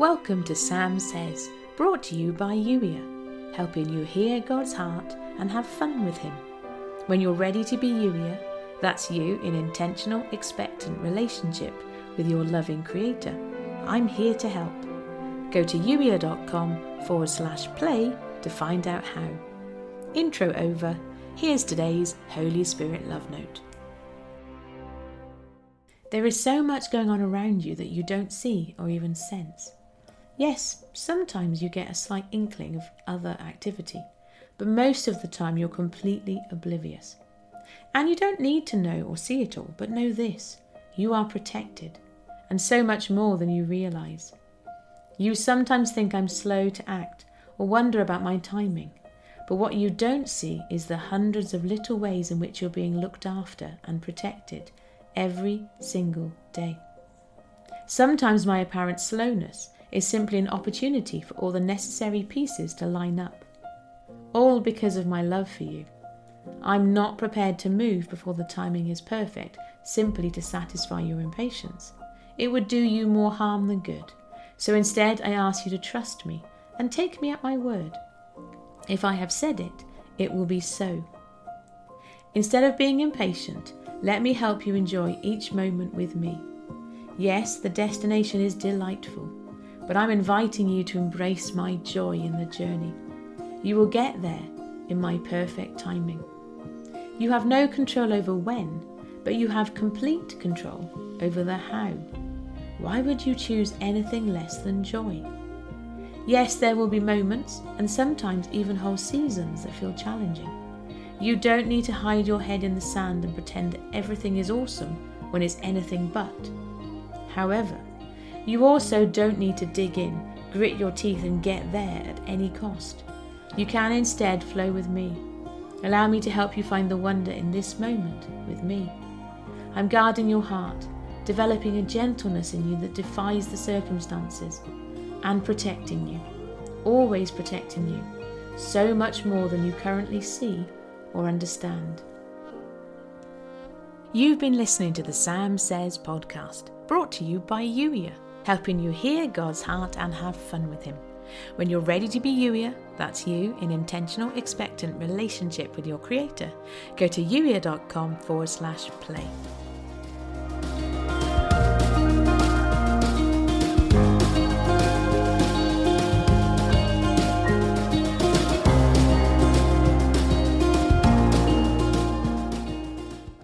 Welcome to Sam Says, brought to you by Youier, helping you hear God's heart and have fun with Him. When you're ready to be Youier, that's you in intentional, expectant relationship with your loving Creator. I'm here to help. Go to youier.com/play to find out how. Intro over. Here's today's Holy Spirit Love Note. There is so much going on around you that you don't see or even sense. Yes, sometimes you get a slight inkling of other activity, but most of the time you're completely oblivious. And you don't need to know or see it all, but know this: you are protected, and so much more than you realise. You sometimes think I'm slow to act or wonder about my timing, but what you don't see is the hundreds of little ways in which you're being looked after and protected every single day. Sometimes my apparent slowness is simply an opportunity for all the necessary pieces to line up. All because of my love for you. I'm not prepared to move before the timing is perfect, simply to satisfy your impatience. It would do you more harm than good. So instead, I ask you to trust me and take me at my word. If I have said it, it will be so. Instead of being impatient, let me help you enjoy each moment with me. Yes, the destination is delightful, but I'm inviting you to embrace my joy in the journey. You will get there in my perfect timing. You have no control over when, but you have complete control over the how. Why would you choose anything less than joy? Yes, there will be moments, and sometimes even whole seasons, that feel challenging. You don't need to hide your head in the sand and pretend that everything is awesome when it's anything but. However, you also don't need to dig in, grit your teeth and get there at any cost. You can instead flow with me. Allow me to help you find the wonder in this moment with me. I'm guarding your heart, developing a gentleness in you that defies the circumstances, and protecting you, always protecting you, so much more than you currently see or understand. You've been listening to the Sam Says podcast, brought to you by Youier, helping you hear God's heart and have fun with Him. When you're ready to be Youier, that's you in intentional, expectant relationship with your Creator. Go to youier.com/play.